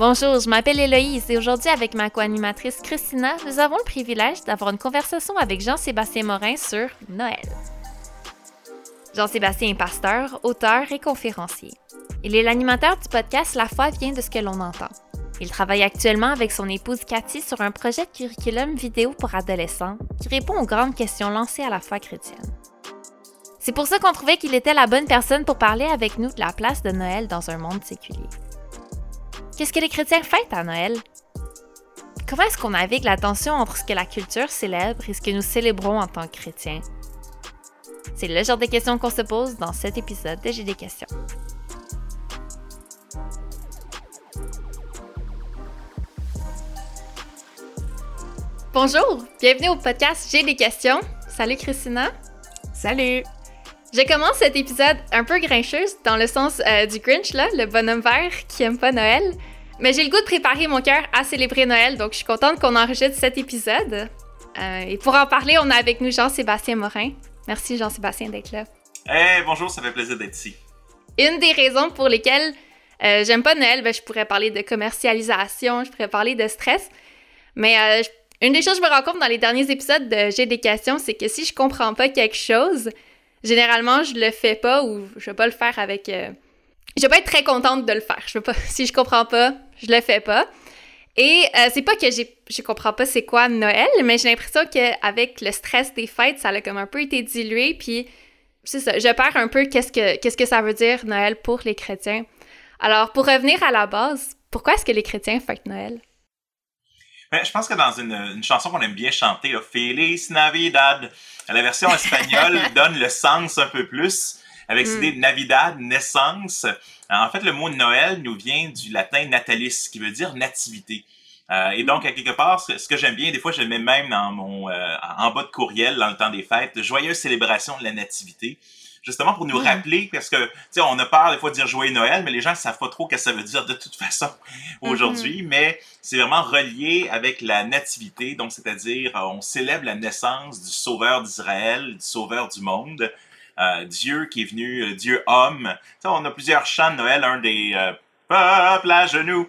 Bonjour, je m'appelle Élohise et aujourd'hui avec ma co-animatrice Christina, nous avons le privilège d'avoir une conversation avec Jean-Sébastien Morin sur Noël. Jean-Sébastien est pasteur, auteur et conférencier. Il est l'animateur du podcast La Foi vient de ce que l'on entend. Il travaille actuellement avec son épouse Katie sur un projet de curriculum vidéo pour adolescents qui répond aux grandes questions lancées à la foi chrétienne. C'est pour ça qu'on trouvait qu'il était la bonne personne pour parler avec nous de la place de Noël dans un monde séculier. Qu'est-ce que les chrétiens fêtent à Noël? Comment est-ce qu'on navigue la tension entre ce que la culture célèbre et ce que nous célébrons en tant que chrétiens? C'est le genre de questions qu'on se pose dans cet épisode de J'ai des questions. Bonjour! Bienvenue au podcast J'ai des questions. Salut Christina! Salut! Je commence cet épisode un peu grincheuse, dans le sens du Grinch, là, le bonhomme vert qui aime pas Noël. Mais j'ai le goût de préparer mon cœur à célébrer Noël, donc je suis contente qu'on enregistre cet épisode. Et pour en parler, on a avec nous Jean-Sébastien Morin. Merci Jean-Sébastien d'être là. Hey, bonjour, ça fait plaisir d'être ici. Une des raisons pour lesquelles j'aime pas Noël, ben, je pourrais parler de commercialisation, je pourrais parler de stress, mais une des choses que je me rends compte dans les derniers épisodes de J'ai des questions, c'est que si je comprends pas quelque chose, généralement, je le fais pas ou je vais pas le faire avec... Je vais pas être très contente de le faire. Je veux pas... Si je comprends pas, je le fais pas. Et c'est pas que je comprends pas c'est quoi Noël, mais j'ai l'impression qu'avec le stress des fêtes, ça a comme un peu été dilué, puis c'est ça, je perds un peu qu'est-ce que ça veut dire Noël pour les chrétiens. Alors, pour revenir à la base, pourquoi est-ce que les chrétiens fêtent Noël? Ben, je pense que dans une chanson qu'on aime bien chanter, « Feliz Navidad », la version espagnole donne le sens un peu plus, avec cette idée de Navidad, naissance. En fait, le mot Noël nous vient du latin « natalis », qui veut dire « nativité ». Et donc, à quelque part, ce que j'aime bien, des fois, je le mets même dans mon en bas de courriel, dans le temps des fêtes, « Joyeuse célébration de la nativité ». Justement pour nous rappeler, parce que, tu sais, on a peur des fois de dire Joyeux Noël, mais les gens ne savent pas trop ce que ça veut dire de toute façon aujourd'hui, mais c'est vraiment relié avec la nativité, donc c'est-à-dire on célèbre la naissance du Sauveur d'Israël, du Sauveur du monde, Dieu qui est venu, Dieu homme. Tu sais, on a plusieurs chants de Noël, un des... peuple à genoux.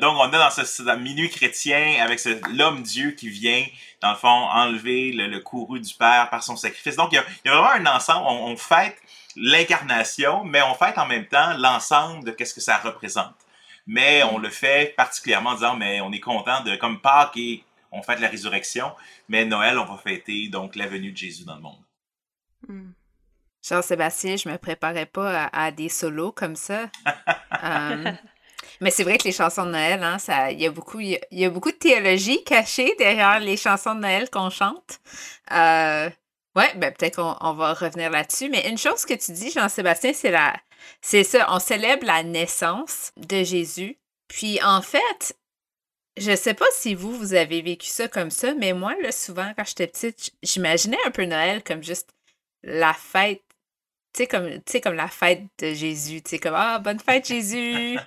Donc, on est dans ce minuit chrétien avec l'homme-dieu qui vient, dans le fond, enlever le courroux du Père par son sacrifice. Donc, il y a vraiment un ensemble. On fête l'incarnation, mais on fête en même temps l'ensemble de qu'est-ce que ça représente. Mais on le fait particulièrement en disant, mais on est content de, comme Pâques, et on fête la résurrection, mais Noël, on va fêter donc la venue de Jésus dans le monde. Jean-Sébastien, je me préparais pas à des solos comme ça. Mais c'est vrai que les chansons de Noël, hein, il y a beaucoup de théologie cachée derrière les chansons de Noël qu'on chante. Ouais, ben peut-être qu'on va revenir là-dessus. Mais une chose que tu dis, Jean-Sébastien, c'est ça, on célèbre la naissance de Jésus. Puis en fait, je sais pas si vous avez vécu ça comme ça, mais moi, là, souvent, quand j'étais petite, j'imaginais un peu Noël comme juste la fête. Tu sais, comme la fête de Jésus, tu sais, comme « Ah, bonne fête, Jésus! »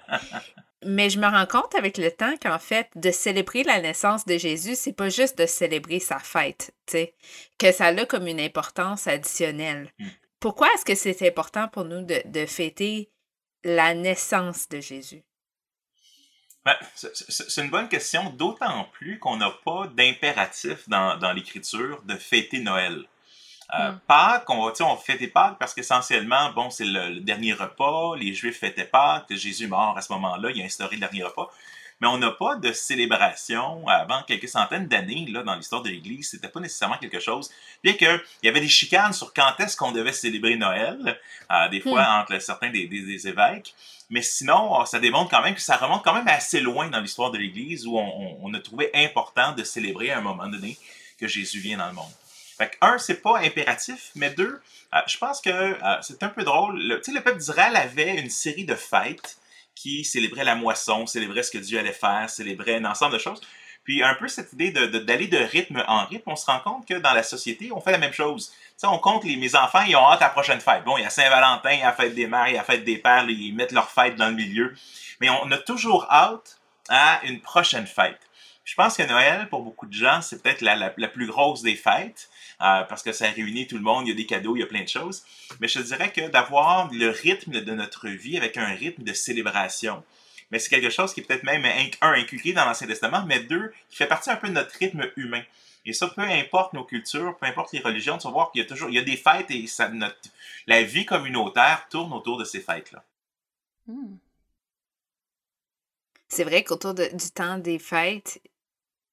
Mais je me rends compte avec le temps qu'en fait, de célébrer la naissance de Jésus, c'est pas juste de célébrer sa fête, tu sais, que ça a comme une importance additionnelle. Pourquoi est-ce que c'est important pour nous de fêter la naissance de Jésus? Ben, c'est une bonne question, d'autant plus qu'on n'a pas d'impératif dans l'Écriture de fêter Noël. Pâques, on fêtait Pâques parce qu'essentiellement, bon, c'est le dernier repas, les Juifs fêtaient Pâques, Jésus est mort à ce moment-là, il a instauré le dernier repas, mais on n'a pas de célébration avant quelques centaines d'années, là, dans l'histoire de l'Église, c'était pas nécessairement quelque chose, bien qu'il y avait des chicanes sur quand est-ce qu'on devait célébrer Noël, des fois entre certains des évêques, mais sinon, ça démontre quand même que ça remonte quand même assez loin dans l'histoire de l'Église où on a trouvé important de célébrer à un moment donné que Jésus vient dans le monde. Fait que, un, c'est pas impératif, mais deux, je pense que c'est un peu drôle. Tu sais, le peuple d'Israël avait une série de fêtes qui célébraient la moisson, célébraient ce que Dieu allait faire, célébraient un ensemble de choses. Puis un peu cette idée d'aller de rythme en rythme, on se rend compte que dans la société, on fait la même chose. Tu sais, on compte, mes enfants, ils ont hâte à la prochaine fête. Bon, il y a Saint-Valentin, il y a la fête des mères, il y a la fête des pères, là, ils mettent leur fête dans le milieu. Mais on a toujours hâte à une prochaine fête. Je pense que Noël, pour beaucoup de gens, c'est peut-être la plus grosse des fêtes, parce que ça réunit tout le monde, il y a des cadeaux, il y a plein de choses. Mais je te dirais que d'avoir le rythme de notre vie avec un rythme de célébration, mais c'est quelque chose qui est peut-être même, un, inculqué dans l'Ancien Testament, mais deux, qui fait partie un peu de notre rythme humain. Et ça, peu importe nos cultures, peu importe les religions, tu vas voir qu'il y a toujours, il y a des fêtes et ça, la vie communautaire tourne autour de ces fêtes-là. Mmh. C'est vrai qu'autour du temps des fêtes,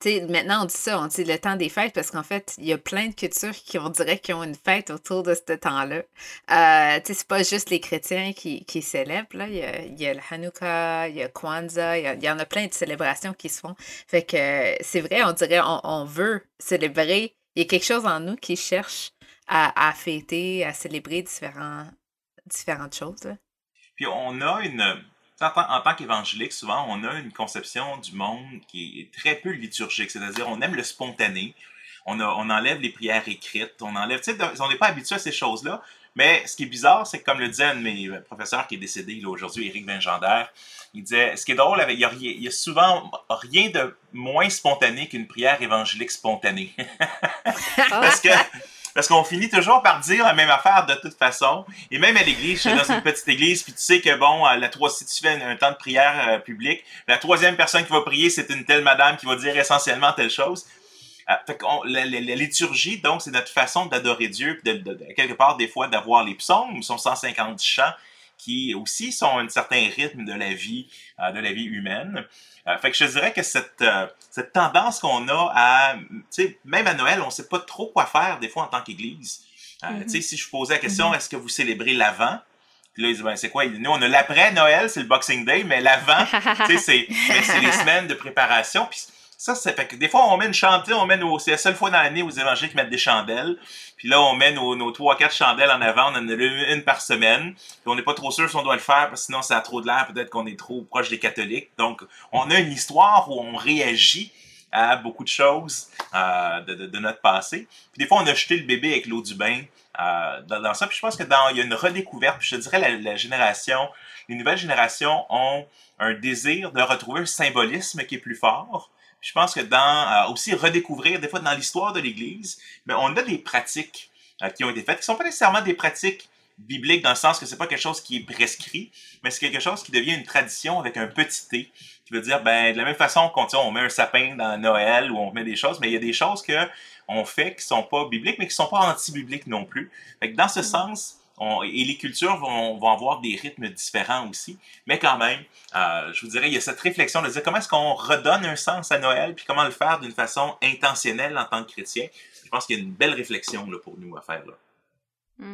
tu sais, maintenant on dit ça, on dit le temps des fêtes parce qu'en fait, il y a plein de cultures qui, on dirait, qui ont une fête autour de ce temps-là. Tu sais, c'est pas juste les chrétiens qui célèbrent, là. Il y a le Hanouka, il y a Kwanzaa, il y en a plein de célébrations qui se font. Fait que c'est vrai, on dirait, on veut célébrer. Il y a quelque chose en nous qui cherche à fêter, à célébrer différentes choses, là. Puis on a en tant qu'évangélique, souvent, on a une conception du monde qui est très peu liturgique. C'est-à-dire, on aime le spontané, on enlève les prières écrites, on enlève... Tu sais, on n'est pas habitué à ces choses-là, mais ce qui est bizarre, c'est que, comme le disait un de mes professeurs qui est décédé là, aujourd'hui, Éric Vingendère, il disait, ce qui est drôle, il y a souvent rien de moins spontané qu'une prière évangélique spontanée. Parce qu'on finit toujours par dire la même affaire de toute façon. Et même à l'église, je suis dans une petite église, puis tu sais que, bon, si tu fais un temps de prière public, la troisième personne qui va prier, c'est une telle madame qui va dire essentiellement telle chose. Fait la liturgie, donc, c'est notre façon d'adorer Dieu, puis quelque part, des fois, d'avoir les psaumes, sont 150 chants, qui aussi sont un certain rythme de la vie humaine. Fait que je dirais que cette tendance qu'on a à... Tu sais, même à Noël, on ne sait pas trop quoi faire, des fois, en tant qu'Église. Tu sais, si je posais la question, est-ce que vous célébrez l'Avent? Puis là, ils disent, ben, c'est quoi? Nous, on a l'après-Noël, c'est le Boxing Day, mais l'Avent, tu sais, c'est les semaines de préparation. Puis ça, fait que des fois, on met une chandelle, c'est la seule fois dans l'année aux évangéliques qui mettent des chandelles. Puis là, on met nos 3-4 chandelles en avant, on en a une par semaine. Puis on n'est pas trop sûr si on doit le faire, parce que sinon, ça a trop de l'air, peut-être qu'on est trop proche des catholiques. Donc, on a une histoire où on réagit à beaucoup de choses de notre passé. Puis des fois, on a jeté le bébé avec l'eau du bain dans ça. Puis je pense qu'il y a une redécouverte. Puis je te dirais, les nouvelles générations ont un désir de retrouver un symbolisme qui est plus fort. Je pense que aussi redécouvrir, des fois, dans l'histoire de l'Église, mais on a des pratiques qui ont été faites, qui ne sont pas nécessairement des pratiques bibliques, dans le sens que ce n'est pas quelque chose qui est prescrit, mais c'est quelque chose qui devient une tradition avec un petit T, qui veut dire, ben, de la même façon qu'on met un sapin dans Noël ou on met des choses, mais il y a des choses qu'on fait qui ne sont pas bibliques, mais qui ne sont pas anti-bibliques non plus. Fait que dans ce sens... Et les cultures vont avoir des rythmes différents aussi. Mais quand même, je vous dirais, il y a cette réflexion de dire comment est-ce qu'on redonne un sens à Noël, puis comment le faire d'une façon intentionnelle en tant que chrétien. Je pense qu'il y a une belle réflexion là, pour nous à faire. Là.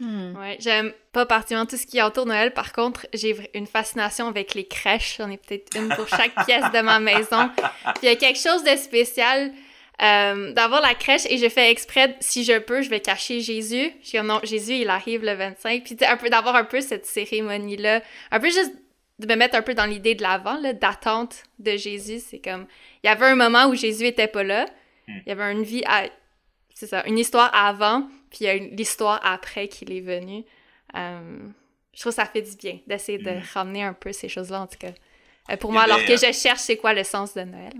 Ouais, j'aime pas particulièrement tout ce qui entoure Noël. Par contre, j'ai une fascination avec les crèches. J'en ai peut-être une pour chaque pièce de ma maison. Puis il y a quelque chose de spécial... d'avoir la crèche, et je fais exprès, si je peux, je vais cacher Jésus. Je dis, non, Jésus, il arrive le 25. Puis d'avoir un peu cette cérémonie-là, un peu juste de me mettre un peu dans l'idée de l'avant, là, d'attente de Jésus. C'est comme, il y avait un moment où Jésus était pas là. Il y avait une vie, une histoire avant, puis il y a l'histoire après qu'il est venu. Je trouve que ça fait du bien d'essayer de ramener un peu ces choses-là, en tout cas. Pour moi, alors que je cherche, c'est quoi le sens de Noël?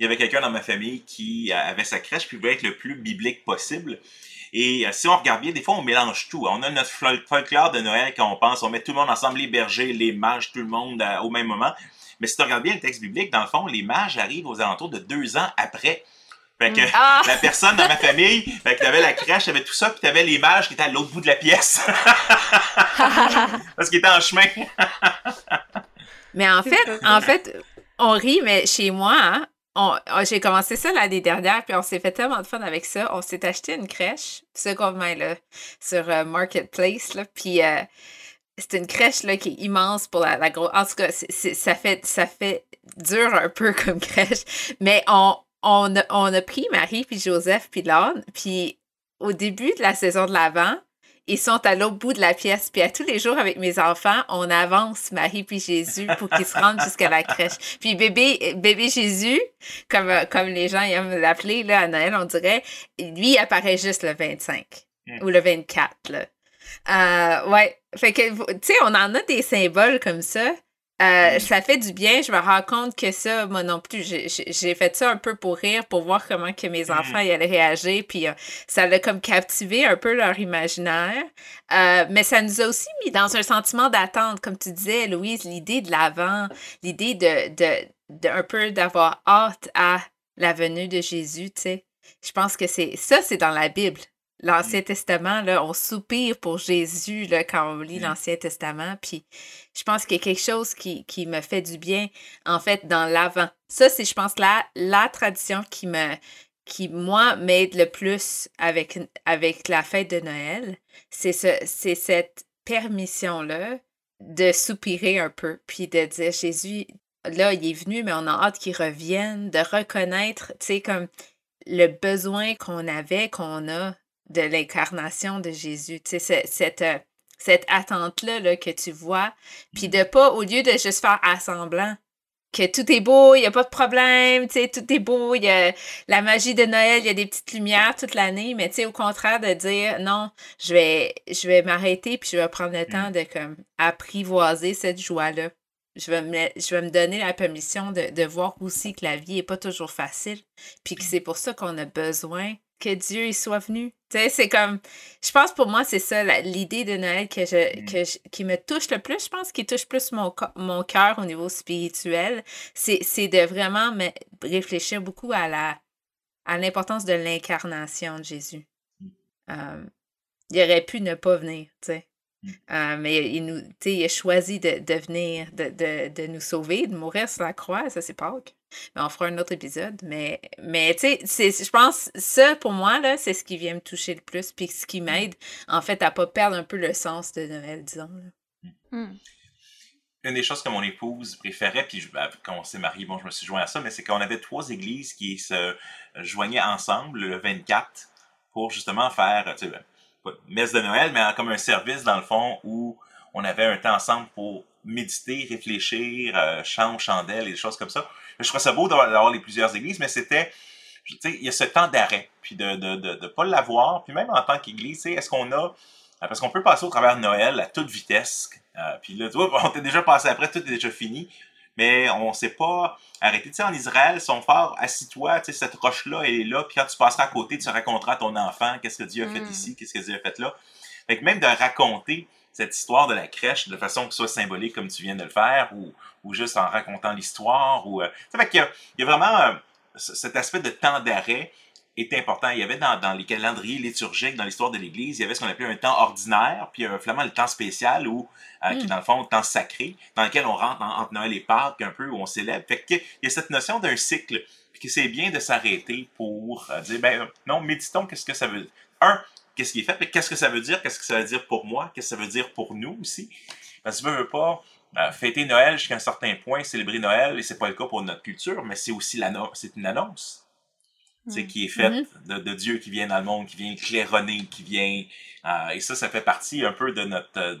Il y avait quelqu'un dans ma famille qui avait sa crèche puis voulait être le plus biblique possible. Et si on regarde bien, des fois, on mélange tout. On a notre folklore de Noël quand on pense, on met tout le monde ensemble, les bergers, les mages, tout le monde au même moment. Mais si tu regardes bien le texte biblique, dans le fond, les mages arrivent aux alentours de 2 ans après. Fait que la personne dans ma famille, fait que t'avais la crèche, t'avais tout ça, puis t'avais les mages qui étaient à l'autre bout de la pièce. Parce qu'ils étaient en chemin. Mais en fait, on rit, mais chez moi... Hein? J'ai commencé ça l'année dernière, puis on s'est fait tellement de fun avec ça. On s'est acheté une crèche, seconde main, là, sur Marketplace, là, puis c'est une crèche, là, qui est immense pour la grosse... En tout cas, ça fait dur un peu comme crèche, mais on a pris Marie, puis Joseph, puis Lorne, puis au début de la saison de l'Avent, ils sont à l'autre bout de la pièce. Puis à tous les jours, avec mes enfants, on avance Marie puis Jésus pour qu'ils se rendent jusqu'à la crèche. Puis bébé Jésus, comme les gens aiment l'appeler là, à Noël, on dirait, lui, il apparaît juste le 25 ou le 24. Là. Ouais. Fait que, tu sais, on en a des symboles comme ça Ça fait du bien. Je me rends compte que ça, moi non plus, j'ai fait ça un peu pour rire, pour voir comment que mes enfants y allaient réagir, puis ça l'a comme captivé un peu leur imaginaire, mais ça nous a aussi mis dans un sentiment d'attente, comme tu disais, Louise, l'idée de l'avant, l'idée de un peu d'avoir hâte à la venue de Jésus, tu sais. Je pense que c'est dans la Bible. L'Ancien Testament, là, on soupire pour Jésus là, quand on lit l'Ancien Testament, puis je pense qu'il y a quelque chose qui me fait du bien, en fait, dans l'avant. Ça, c'est, je pense, la tradition qui, moi, m'aide le plus avec la fête de Noël. C'est cette permission-là de soupirer un peu, puis de dire, Jésus, là, il est venu, mais on a hâte qu'il revienne, de reconnaître, tu sais, comme le besoin qu'on a, de l'incarnation de Jésus, tu sais, cette attente-là là, que tu vois, puis de pas, au lieu de juste faire assemblant, que tout est beau, il n'y a pas de problème, tu sais, tout est beau, il y a la magie de Noël, il y a des petites lumières toute l'année, mais tu sais, au contraire de dire, non, je vais m'arrêter, puis je vais prendre le temps de comme apprivoiser cette joie-là. Je vais me donner la permission de voir aussi que la vie n'est pas toujours facile, puis que c'est pour ça qu'on a besoin que Dieu y soit venu. Tu sais, c'est comme, je pense pour moi, c'est ça, l'idée de Noël qui me touche le plus, je pense, qui touche plus mon cœur au niveau spirituel, c'est de vraiment réfléchir beaucoup à l'importance de l'incarnation de Jésus. Il aurait pu ne pas venir, tu sais. Mais il a choisi de venir, de nous sauver, de mourir sur la croix, ça c'est Pâques. Mais on fera un autre épisode. Mais tu sais, je pense, ça pour moi, là, c'est ce qui vient me toucher le plus, puis ce qui m'aide en fait à ne pas perdre un peu le sens de Noël, disons. Là. Une des choses que mon épouse préférait, puis quand on s'est mariés, bon, je me suis joint à ça, mais c'est qu'on avait 3 églises qui se joignaient ensemble le 24 pour justement faire, tu sais, messe de Noël, mais comme un service dans le fond où on avait un temps ensemble pour méditer, réfléchir, chant, chandelle et des choses comme ça. Je trouvais ça beau d'avoir les plusieurs églises, mais c'était, tu sais, il y a ce temps d'arrêt, puis de pas l'avoir, puis même en tant qu'église, tu sais, est-ce qu'on a, parce qu'on peut passer au travers de Noël à toute vitesse, puis là, tu vois, on était déjà passé après, tout est déjà fini, mais on ne s'est pas arrêté. Tu sais, en Israël, son phare, assis-toi, tu sais, cette roche-là, elle est là, puis quand tu passeras à côté, tu raconteras à ton enfant qu'est-ce que Dieu a fait ici, qu'est-ce que Dieu a fait là. Fait que même de raconter cette histoire de la crèche de façon que ce soit symbolique comme tu viens de le faire, ou juste en racontant l'histoire, ou... Ça fait qu'il y a vraiment cet aspect de temps d'arrêt est important. Il y avait dans les calendriers liturgiques, dans l'histoire de l'Église, il y avait ce qu'on appelait un temps ordinaire, puis finalement le temps spécial, où, qui est dans le fond le temps sacré, dans lequel on rentre entre Noël et Pâques, un peu, où on célèbre. Fait qu'il y a cette notion d'un cycle, puis que c'est bien de s'arrêter pour dire, ben non, méditons, qu'est-ce que ça veut dire? Qu'est-ce qui est fait, mais qu'est-ce que ça veut dire? Qu'est-ce que ça veut dire pour moi? Qu'est-ce que ça veut dire pour nous aussi? Parce que je veux pas... fêter Noël jusqu'à un certain point, célébrer Noël, et c'est pas le cas pour notre culture, mais c'est aussi c'est une annonce. C'est qui est faite de Dieu qui vient dans le monde, qui vient claironner, qui vient... et ça fait partie un peu de notre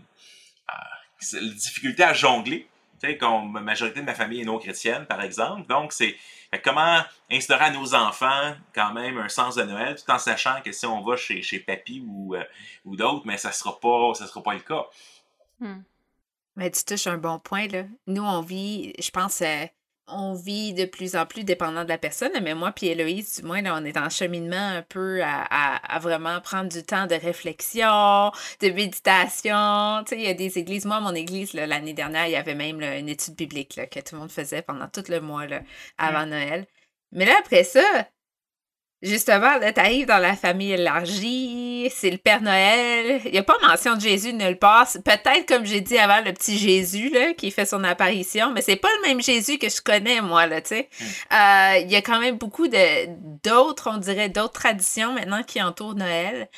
difficulté à jongler. Tu sais, comme la majorité de ma famille est non chrétienne, par exemple. Donc, c'est comment instaurer à nos enfants quand même un sens de Noël, tout en sachant que si on va chez papy ou d'autres, mais ça sera pas le cas. Mais tu touches un bon point, là. Nous, on vit, je pense... on vit de plus en plus dépendant de la personne, mais moi puis Élohise, du moins, là, on est en cheminement un peu à vraiment prendre du temps de réflexion, de méditation. Tu sais, il y a des églises. Moi, mon église, là, l'année dernière, il y avait même là, une étude biblique là, que tout le monde faisait pendant tout le mois là, avant Noël. Mais là, après ça, justement, là, t'arrives dans la famille élargie, c'est le Père Noël. Il n'y a pas mention de Jésus nulle part. Peut-être, comme j'ai dit avant, le petit Jésus là, qui fait son apparition, mais c'est pas le même Jésus que je connais, moi, là, tu sais. Il y a quand même beaucoup d'autres traditions maintenant qui entourent Noël.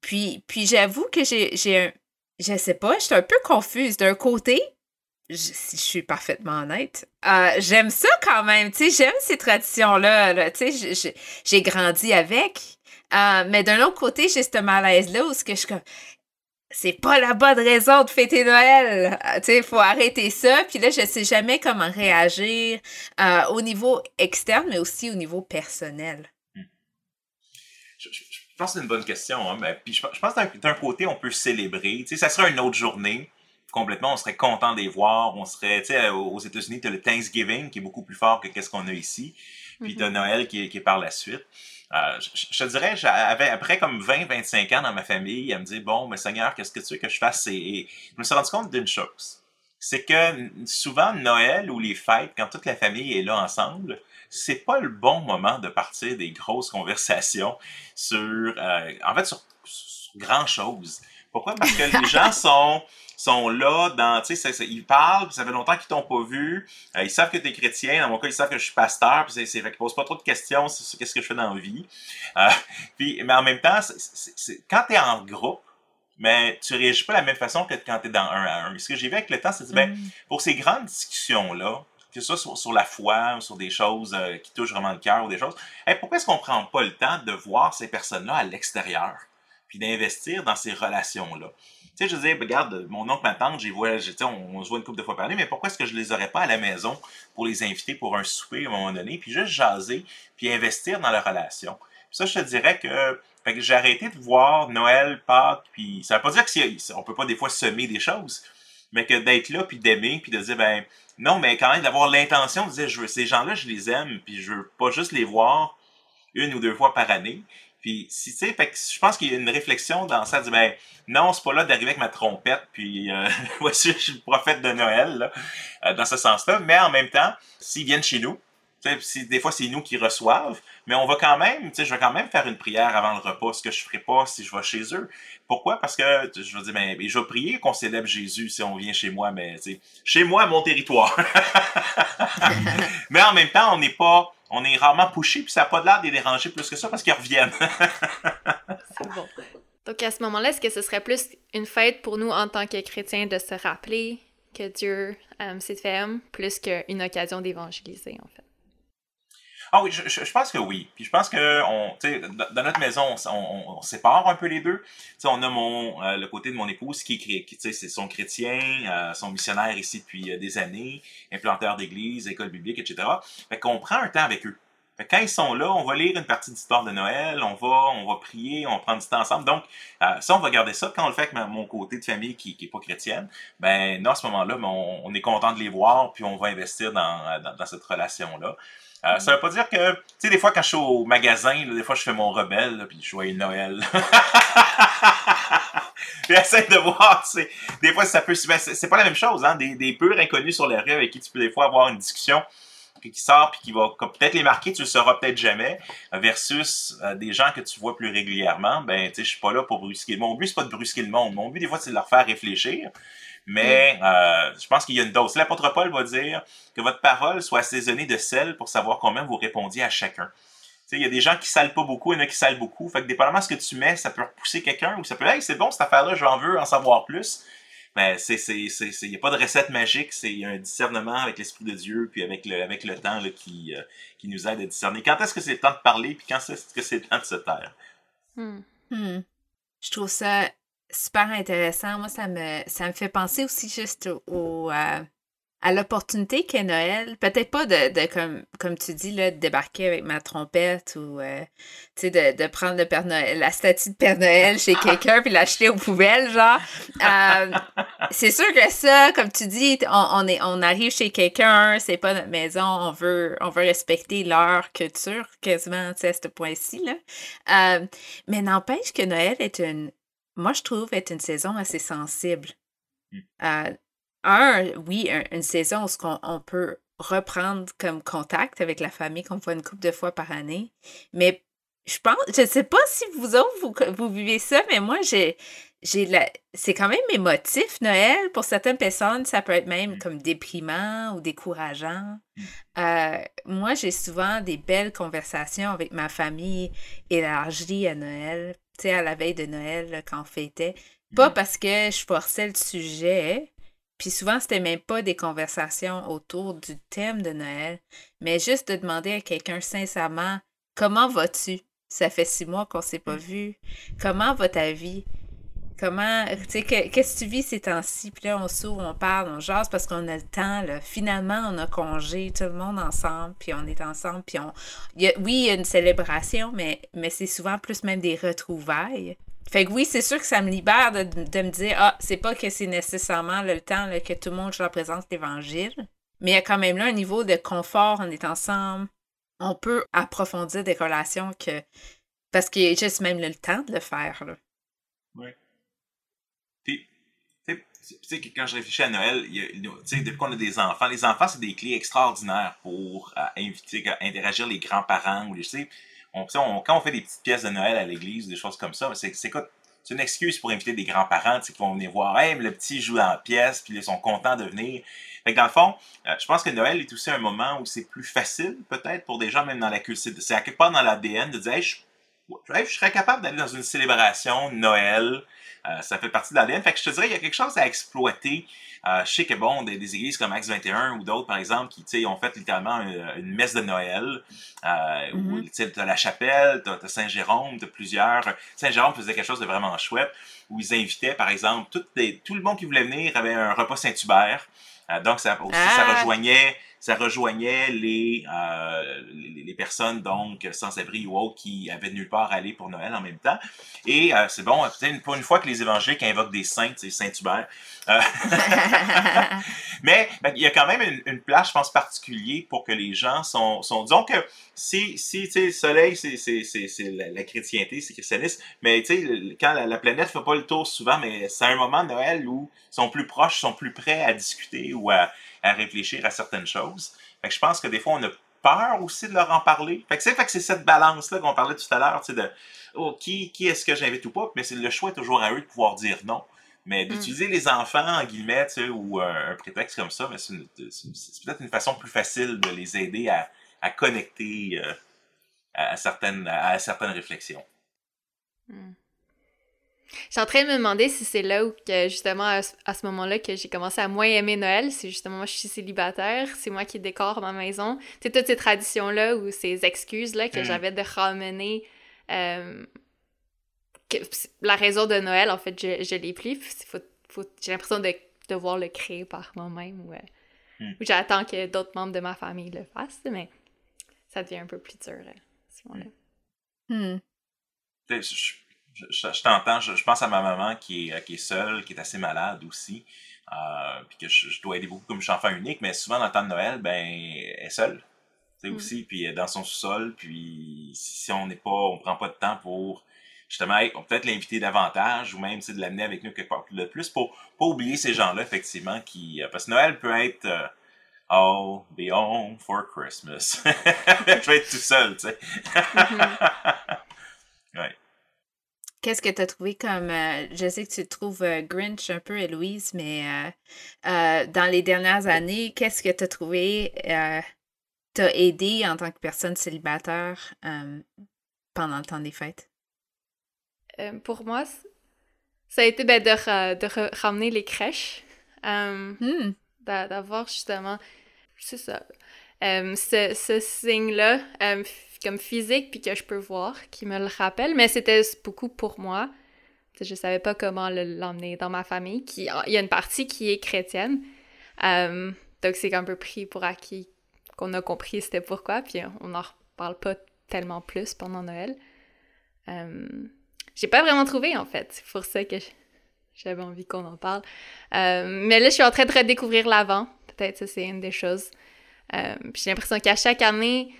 Puis j'avoue que je sais pas, je suis un peu confuse. D'un côté, si je suis parfaitement honnête, j'aime ça quand même, tu sais, j'aime ces traditions-là, là, tu sais, j'ai grandi avec, mais d'un autre côté, j'ai ce malaise-là où je suis comme, c'est pas la bonne raison de fêter Noël, tu sais, il faut arrêter ça, puis là, je sais jamais comment réagir au niveau externe, mais aussi au niveau personnel. Je pense que c'est une bonne question, hein, mais, puis je pense que d'un côté, on peut célébrer, tu sais, ça sera une autre journée, complètement, on serait content de les voir. On serait, tu sais, aux États-Unis, tu as le Thanksgiving qui est beaucoup plus fort que qu'est-ce qu'on a ici. Puis tu as Noël qui est par la suite. Je te dirais, j'avais après comme 20-25 ans dans ma famille, à me dire, bon, mais Seigneur, qu'est-ce que tu veux que je fasse? Et je me suis rendu compte d'une chose. C'est que souvent, Noël ou les fêtes, quand toute la famille est là ensemble, c'est pas le bon moment de partir des grosses conversations sur, en fait, sur grand-chose. Pourquoi? Parce que les gens sont là, tu sais, ils parlent, ça fait longtemps qu'ils t'ont pas vu, ils savent que t'es chrétien, dans mon cas, ils savent que je suis pasteur, puis c'est fait qu'ils posent pas trop de questions sur qu'est-ce que je fais dans la vie. Puis, mais en même temps, quand t'es en groupe, mais tu réagis pas de la même façon que quand t'es dans un à un. Ce que j'ai vu avec le temps, c'est que pour ces grandes discussions-là, que ce soit sur la foi, ou sur des choses qui touchent vraiment le cœur, ou des choses, pourquoi est-ce qu'on prend pas le temps de voir ces personnes-là à l'extérieur? Puis d'investir dans ces relations-là. Tu sais, je disais, regarde, mon oncle, ma tante, on se voit une couple de fois parler, mais pourquoi est-ce que je les aurais pas à la maison pour les inviter pour un souper à un moment donné, puis juste jaser, puis investir dans la relation? Puis ça, je te dirais que j'ai arrêté de voir Noël, Pâques, puis ça veut pas dire qu'on peut pas des fois semer des choses, mais que d'être là, puis d'aimer, puis de dire, ben non, mais quand même d'avoir l'intention de dire, ces gens-là, je les aime, puis je veux pas juste les voir une ou deux fois par année. Puis, tu sais, je pense qu'il y a une réflexion dans ça, de dire, ben, non, c'est pas là d'arriver avec ma trompette, puis voici, je suis le prophète de Noël, là, dans ce sens-là. Mais en même temps, s'ils viennent chez nous, des fois, c'est nous qui reçoivent, mais on va quand même, tu sais, je vais quand même faire une prière avant le repas, ce que je ferai pas si je vais chez eux. Pourquoi? Parce que, je vais dire, ben, je vais prier qu'on célèbre Jésus si on vient chez moi, mais, tu sais, chez moi, mon territoire. Mais en même temps, on est rarement pushé, puis ça n'a pas l'air de les déranger plus que ça parce qu'ils reviennent. C'est bon. Donc, à ce moment-là, est-ce que ce serait plus une fête pour nous en tant que chrétiens de se rappeler que Dieu s'est fait homme, plus qu'une occasion d'évangéliser, en fait? Ah oui, je pense que oui. Puis je pense que dans notre maison, on sépare un peu les deux. T'sais, on a le côté de mon épouse qui c'est son chrétien, son missionnaire ici depuis des années, implanteur d'église, école biblique, etc. Fait qu'on prend un temps avec eux. Fait que quand ils sont là, on va lire une partie d'histoire de Noël, on va prier, on prend du temps ensemble. Donc, ça, on va garder ça. Quand on le fait avec mon côté de famille qui est pas chrétienne, ben non, à ce moment-là, on est content de les voir, puis on va investir dans cette relation-là. Ça veut pas dire que, tu sais, des fois, quand je suis au magasin, là, des fois, je fais mon rebelle, là, puis je joyeux Noël. Puis essaie de voir, tu sais, des fois, ça peut... c'est pas la même chose, hein, des purs inconnus sur la rue avec qui tu peux des fois avoir une discussion, puis qui sort, puis qui va peut-être les marquer, tu le sauras peut-être jamais, versus des gens que tu vois plus régulièrement, ben, tu sais, je suis pas là pour brusquer. Mon but, c'est pas de brusquer le monde. Mon but, des fois, c'est de leur faire réfléchir. Mais je pense qu'il y a une dose. L'apôtre Paul va dire que votre parole soit assaisonnée de sel pour savoir combien vous répondiez à chacun. Tu sais, il y a des gens qui salent pas beaucoup, il y en a qui salent beaucoup. Fait que dépendamment de ce que tu mets, ça peut repousser quelqu'un ou ça peut, hey, c'est bon cette affaire-là, j'en veux en savoir plus. Mais il n'y a pas de recette magique, c'est un discernement avec l'Esprit de Dieu puis avec le temps là, qui nous aide à discerner. Quand est-ce que c'est le temps de parler puis quand est-ce que c'est le temps de se taire? Je trouve ça super intéressant. Moi, ça me fait penser aussi juste à l'opportunité qu'est Noël. Peut-être pas comme tu dis, là, de débarquer avec ma trompette ou de prendre le Père Noël, la statue de Père Noël chez quelqu'un puis l'acheter aux poubelles, genre. C'est sûr que ça, comme tu dis, on arrive chez quelqu'un, c'est pas notre maison, on veut respecter leur culture quasiment, tu sais, à ce point-ci, là. Mais n'empêche que Noël est une saison assez sensible. Une saison où on peut reprendre comme contact avec la famille qu'on voit une couple de fois par année. Mais je sais pas si vous autres, vous vivez ça, mais moi, c'est quand même émotif, Noël. Pour certaines personnes, ça peut être même comme déprimant ou décourageant. Moi, j'ai souvent des belles conversations avec ma famille élargie à Noël. À la veille de Noël, là, quand on fêtait. Pas parce que je forçais le sujet, puis souvent, c'était même pas des conversations autour du thème de Noël, mais juste de demander à quelqu'un sincèrement, « Comment vas-tu? Ça fait 6 mois qu'on s'est pas vu. Comment va ta vie? Comment, tu sais, qu'est-ce que tu vis ces temps-ci? » Puis là, on s'ouvre, on parle, on jase parce qu'on a le temps, là. Finalement, on a congé, tout le monde ensemble, puis on est ensemble, puis il y a une célébration, mais c'est souvent plus même des retrouvailles. Fait que oui, c'est sûr que ça me libère de me dire « Ah, c'est pas que c'est nécessairement le temps là, que tout le monde représente l'Évangile. » Mais il y a quand même là un niveau de confort, on est ensemble. On peut approfondir des relations que... Parce qu'il y a juste même le temps de le faire. Là. Oui. Puis, tu sais, quand je réfléchis à Noël, depuis qu'on a des enfants, les enfants, c'est des clés extraordinaires pour inviter, interagir les grands-parents. Ou quand on fait des petites pièces de Noël à l'église, des choses comme ça, c'est une excuse pour inviter des grands-parents qui vont venir voir. Hey, le petit joue dans la pièce, puis ils sont contents de venir. Fait que dans le fond, je pense que Noël est aussi un moment où c'est plus facile, peut-être, pour des gens, même dans la culture. C'est à quelque part dans l'ADN de dire hey, je serais capable d'aller dans une célébration Noël. Ça fait partie de l'ADN. Fait que je te dirais, il y a quelque chose à exploiter. Je sais que, des églises comme Axe 21 ou d'autres, par exemple, qui ont fait littéralement une messe de Noël, où tu as la chapelle, tu as Saint-Jérôme, tu as plusieurs. Saint-Jérôme faisait quelque chose de vraiment chouette, où ils invitaient, par exemple, tout le monde qui voulait venir avait un repas Saint-Hubert. Donc, ça rejoignait les personnes donc sans-abri ou autres qui avaient nulle part à aller pour Noël en même temps. Et c'est bon, pour une fois que les évangéliques invoquent des saints, c'est Saint-Hubert. Mais il y a quand même une place, je pense, particulière pour que les gens sont disons que si le soleil, c'est la chrétienté, c'est le christianisme, mais quand la planète ne fait pas le tour souvent, mais c'est un moment Noël où ils sont plus proches, sont plus prêts à discuter ou à réfléchir à certaines choses. Fait que je pense que des fois, on a peur aussi de leur en parler. Fait que c'est cette balance-là qu'on parlait tout à l'heure, de qui est-ce que j'invite ou pas, mais c'est le choix toujours à eux de pouvoir dire non. Mais d'utiliser les enfants, en guillemets, ou un prétexte comme ça, mais c'est peut-être une façon plus facile de les aider à connecter à certaines réflexions. Je suis en train de me demander si c'est là où, que, justement, à ce moment-là, que j'ai commencé à moins aimer Noël. C'est justement, moi, je suis célibataire, c'est moi qui décore ma maison. Tu sais, toutes ces traditions-là ou ces excuses-là que j'avais de ramener... la raison de Noël, en fait, je l'ai plus. J'ai l'impression de devoir le créer par moi-même ou j'attends que d'autres membres de ma famille le fassent, mais ça devient un peu plus dur à ce moment-là. Je t'entends, je pense à ma maman qui est seule, qui est assez malade aussi, puis que je dois aider beaucoup comme je suis enfant unique, mais souvent dans le temps de Noël, elle est seule, aussi, puis dans son sous-sol, puis si on prend pas de temps pour justement, on peut-être l'inviter davantage ou même de l'amener avec nous quelque part de plus pour pas oublier ces gens-là, effectivement, qui... parce que Noël peut être « Oh, be home for Christmas. » Je vais être tout seul, tu sais. Ouais. Qu'est-ce que tu as trouvé comme... je sais que tu trouves Grinch un peu, Héloïse, mais dans les dernières années, qu'est-ce que tu as trouvé t'a aidé en tant que personne célibataire pendant le temps des fêtes? Pour moi, ça a été de ramener les crèches, d'avoir justement, c'est ça, ce signe-là comme physique, puis que je peux voir, qui me le rappelle, mais c'était beaucoup pour moi. Je savais pas comment l'emmener dans ma famille. Il y a une partie qui est chrétienne, donc c'est un peu pris pour acquis qu'on a compris c'était pourquoi, puis on n'en reparle pas tellement plus pendant Noël. J'ai pas vraiment trouvé, en fait. C'est pour ça que j'avais envie qu'on en parle. Mais là, je suis en train de redécouvrir l'avent. Peut-être que ça, c'est une des choses. Puis j'ai l'impression qu'à chaque année,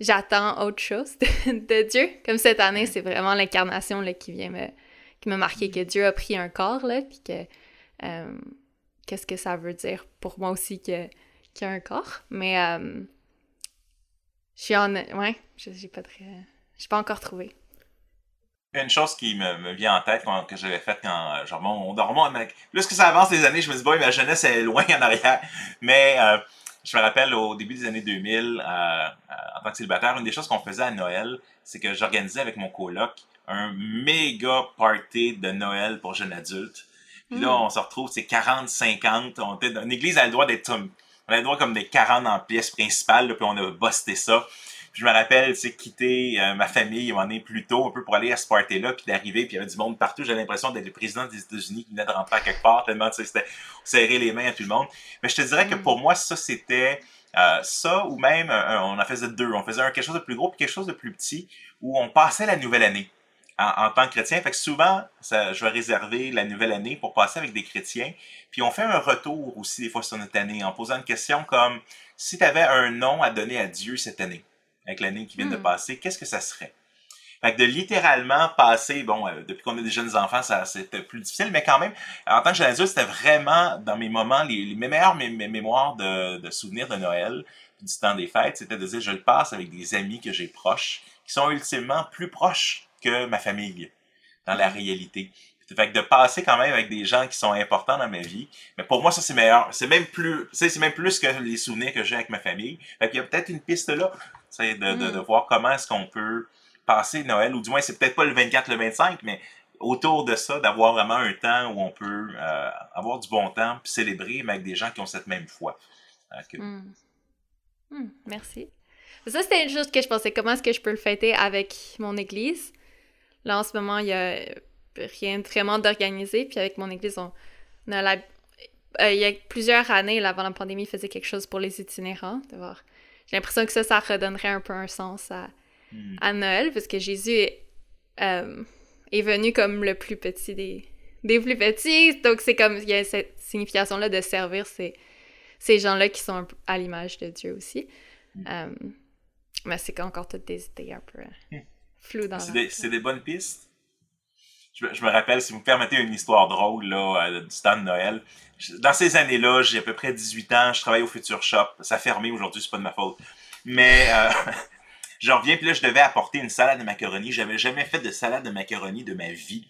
j'attends autre chose de Dieu. Comme cette année, c'est vraiment l'incarnation là, qui vient me marquer que Dieu a pris un corps, là, puis que... qu'est-ce que ça veut dire pour moi aussi qu'il y a un corps? Mais je suis en... Ouais, j'ai pas encore trouvé. Une chose qui me vient en tête que j'avais faite quand on dormait. Plus que ça avance les années, je me dis, ma jeunesse est loin en arrière. Mais je me rappelle au début des années 2000, en tant que célibataire, une des choses qu'on faisait à Noël, c'est que j'organisais avec mon coloc un méga party de Noël pour jeunes adultes. Puis là, on se retrouve, c'est 40, 50. On était dans une église, on avait le droit comme des 40 en pièces principales, là, puis on a busté ça. Je me rappelle, quitter ma famille, on en est plus tôt, un peu pour aller à ce party-là, puis d'arriver, puis il y avait du monde partout. J'avais l'impression d'être le président des États-Unis qui venait de rentrer à quelque part, tellement, c'était serrer les mains à tout le monde. Mais je te dirais que pour moi, ça, c'était ça, ou même, on en faisait deux. On faisait quelque chose de plus gros, puis quelque chose de plus petit, où on passait la nouvelle année. en tant que chrétien. Fait que souvent, je vais réserver la nouvelle année pour passer avec des chrétiens. Puis on fait un retour aussi des fois sur notre année en posant une question comme « Si tu avais un nom à donner à Dieu cette année, avec l'année qui vient de passer, qu'est-ce que ça serait? » Fait que de littéralement passer, bon, depuis qu'on est des jeunes enfants, c'était plus difficile, mais quand même, en tant que jeune adulte, c'était vraiment dans mes moments, mes meilleures mémoires de souvenirs de Noël, du temps des fêtes, c'était de dire je le passe avec des amis que j'ai proches, qui sont ultimement plus proches que ma famille, dans la réalité. Fait que de passer quand même avec des gens qui sont importants dans ma vie, mais pour moi ça c'est meilleur, c'est même plus que les souvenirs que j'ai avec ma famille. Fait qu'il y a peut-être une piste là, c'est de voir comment est-ce qu'on peut passer Noël, ou du moins c'est peut-être pas le 24, le 25, mais autour de ça, d'avoir vraiment un temps où on peut avoir du bon temps, puis célébrer, mais avec des gens qui ont cette même foi. Merci. Ça, c'était une chose que je pensais, comment est-ce que je peux le fêter avec mon église? Là, en ce moment, il y a rien vraiment d'organisé, puis avec mon église, il y a plusieurs années, là, avant la pandémie, ils faisaient quelque chose pour les itinérants. J'ai l'impression que ça redonnerait un peu un sens à Noël, parce que Jésus est venu comme le plus petit des plus petits, donc c'est comme, il y a cette signification-là de servir ces gens-là qui sont à l'image de Dieu aussi. Mais c'est encore toutes des idées un peu floues dans c'est des bonnes pistes. Je me rappelle, si vous me permettez une histoire drôle là, du temps de Noël. Dans ces années-là, j'ai à peu près 18 ans, je travaille au Future Shop. Ça a fermé aujourd'hui, c'est pas de ma faute. Mais... je reviens, puis là, je devais apporter une salade de macaroni. J'avais jamais fait de salade de macaroni de ma vie.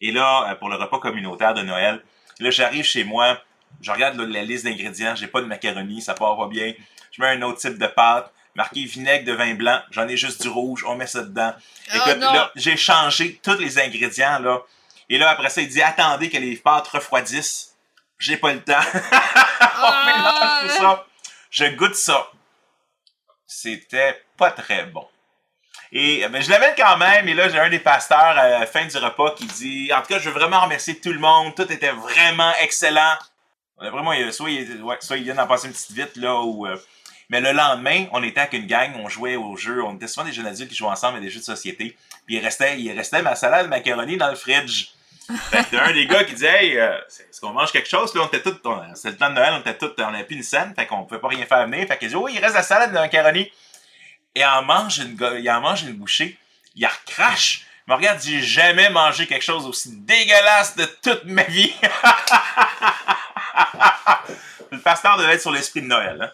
Et là, pour le repas communautaire de Noël, là, j'arrive chez moi, je regarde la liste d'ingrédients, j'ai pas de macaroni, ça part pas bien. Je mets un autre type de pâte, marqué vinaigre de vin blanc, j'en ai juste du rouge, on met ça dedans. Écoute, là, j'ai changé tous les ingrédients, là. Et là, après ça, il dit « Attendez que les pâtes refroidissent. » J'ai pas le temps. On mélange tout ça. Je goûte ça. C'était pas très bon. Et ben, je l'amène quand même, et là, j'ai un des pasteurs à la fin du repas qui dit « En tout cas, je veux vraiment remercier tout le monde, tout était vraiment excellent. » Après moi, soit il vient d'en passer une petite vite, là, ou... Mais le lendemain, on était avec une gang, on jouait aux jeux, on était souvent des jeunes adultes qui jouaient ensemble à des jeux de société, puis il restait ma salade macaroni dans le fridge. Fait que un des gars qui dit « Hey, est-ce qu'on mange quelque chose? » Là, on était tous... C'était le temps de Noël, on n'avait plus une scène, fait qu'on pouvait pas rien faire venir. Fait qu'il dit « Oh, il reste la salade de macaroni. » Et il en mange une bouchée, il en recrache. Il me regarde, j'ai jamais mangé quelque chose aussi dégueulasse de toute ma vie. Le pasteur devait être sur l'esprit de Noël. Hein?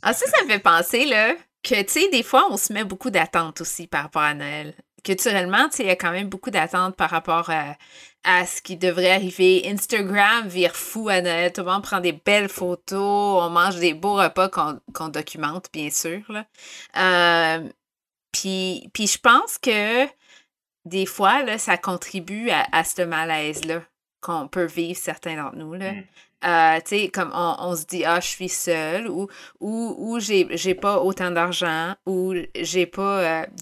Ah, ça me fait penser, là, que, tu sais, des fois, on se met beaucoup d'attentes aussi par rapport à Noël. Culturellement, tu sais, il y a quand même beaucoup d'attentes par rapport à ce qui devrait arriver. Instagram vire fou à Noël. Tout le monde prend des belles photos. On mange des beaux repas qu'on documente, bien sûr. Puis je pense que des fois, là, ça contribue à ce malaise-là qu'on peut vivre certains d'entre nous, là. Tu sais, comme on se dit « Ah, je suis seule » ou j'ai pas autant d'argent, ou j'ai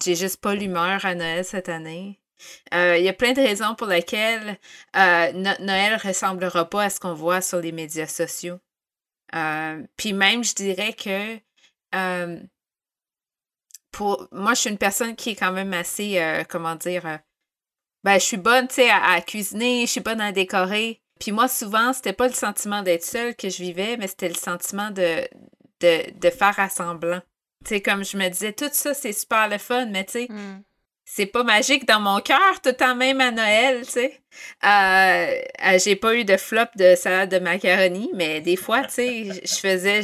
juste pas l'humeur à Noël cette année. Il y a plein de raisons pour lesquelles notre Noël ressemblera pas à ce qu'on voit sur les médias sociaux. Puis même, je dirais que moi, je suis une personne qui est quand même assez, je suis bonne, tu sais, à cuisiner, je suis bonne à décorer. Puis moi, souvent, c'était pas le sentiment d'être seule que je vivais, mais c'était le sentiment de faire à semblant. Tu sais, comme je me disais, tout ça, c'est super le fun, mais tu sais, c'est pas magique dans mon cœur, tout en même à Noël, tu sais. J'ai pas eu de flop de salade de macaroni, mais des fois, tu sais,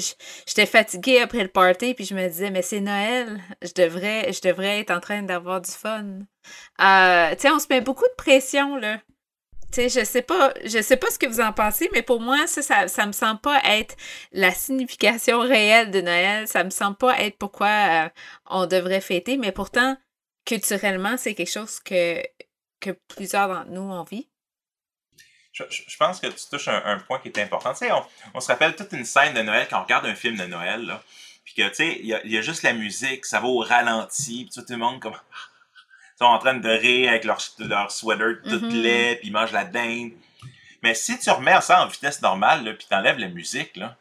j'étais fatiguée après le party, puis je me disais, mais c'est Noël, je devrais être en train d'avoir du fun. Tu sais, on se met beaucoup de pression, là. Tu sais, je sais pas ce que vous en pensez, mais pour moi, ça me semble pas être la signification réelle de Noël. Ça me semble pas être pourquoi on devrait fêter, mais pourtant, culturellement, c'est quelque chose que plusieurs d'entre nous ont vécu. Je pense que tu touches un point qui est important. Tu sais, on se rappelle toute une scène de Noël quand on regarde un film de Noël, là, puis que, tu sais, il y a juste la musique, ça va au ralenti, puis tout le monde comme... sont en train de rire avec leur sweater toute laid, puis ils mangent la dinde. Mais si tu remets ça en vitesse normale, là, puis t'enlèves la musique, là,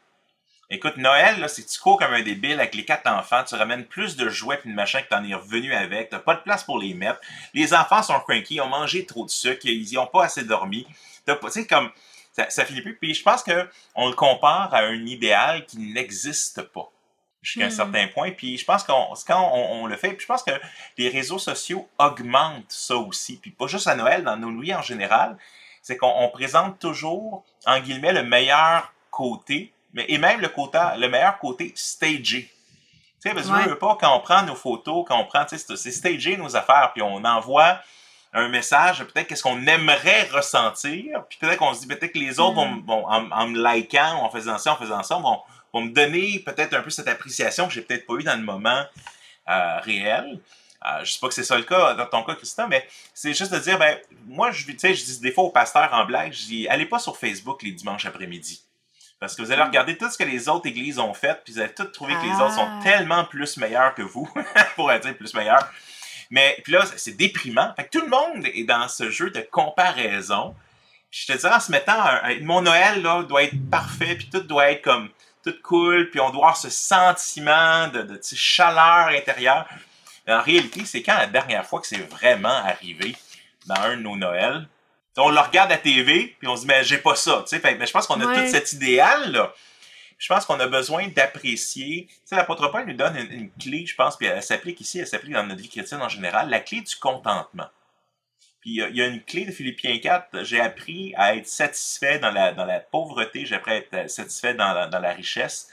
Écoute, Noël, là, c'est que tu cours comme un débile avec les 4 enfants, tu ramènes plus de jouets et de machins que t'en es revenu avec, t'as pas de place pour les mettre, les enfants sont cranky, ils ont mangé trop de sucre, ils ont pas assez dormi, t'as pas, tu sais, comme, ça finit plus, puis je pense qu'on le compare à un idéal qui n'existe pas, jusqu'à un certain point, puis je pense qu'on quand on le fait, puis je pense que les réseaux sociaux augmentent ça aussi, puis pas juste à Noël, dans nos vies en général, c'est qu'on présente toujours, en guillemets, le meilleur côté, et même le meilleur côté stagé. Tu sais, parce que je veux pas, quand on prend nos photos, quand on prend, tu sais, c'est stagé nos affaires, puis on envoie un message, peut-être qu'est-ce qu'on aimerait ressentir, puis peut-être qu'on se dit, peut-être que les autres vont en me likant, en faisant ça, vont me donner peut-être un peu cette appréciation que j'ai peut-être pas eu dans le moment réel. Je sais pas que c'est ça le cas, dans ton cas, Christina, mais c'est juste de dire, ben, moi, tu sais, je dis des fois au pasteur en blague, je dis, allez pas sur Facebook les dimanches après-midi. Parce que vous allez regarder tout ce que les autres églises ont fait, puis vous allez tout trouver que les autres sont tellement plus meilleurs que vous, pour être plus meilleurs. Mais puis là, c'est déprimant. Fait que tout le monde est dans ce jeu de comparaison. Puis je te dirais, en se mettant, mon Noël là, doit être parfait, puis tout doit être comme, tout cool, puis on doit avoir ce sentiment de chaleur intérieure. Mais en réalité, c'est quand la dernière fois que c'est vraiment arrivé dans un de nos Noëls? On le regarde à TV, puis on se dit, mais j'ai pas ça. Fait, mais je pense qu'on a tout cet idéal-là. Je pense qu'on a besoin d'apprécier. Tu sais, l'apôtre Paul nous donne une clé, je pense, puis elle s'applique ici, elle s'applique dans notre vie chrétienne en général, la clé du contentement. Puis il y a une clé de Philippiens 4, j'ai appris à être satisfait dans la pauvreté, j'ai appris à être satisfait dans la richesse.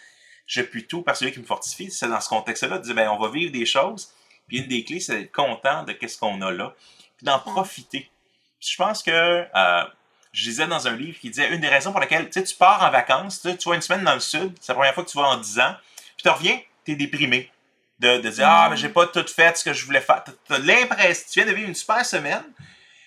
Je puis tout par celui qui me fortifie. C'est dans ce contexte-là de dire, ben, on va vivre des choses. Puis une des clés, c'est d'être content de ce qu'on a là, puis d'en profiter. Je pense que, je lisais dans un livre qui disait une des raisons pour laquelle tu pars en vacances, tu vas une semaine dans le sud, c'est la première fois que tu vas en 10 ans, puis tu reviens, tu es déprimé. De dire, mais j'ai pas tout fait ce que je voulais faire. Tu as l'impression, tu viens de vivre une super semaine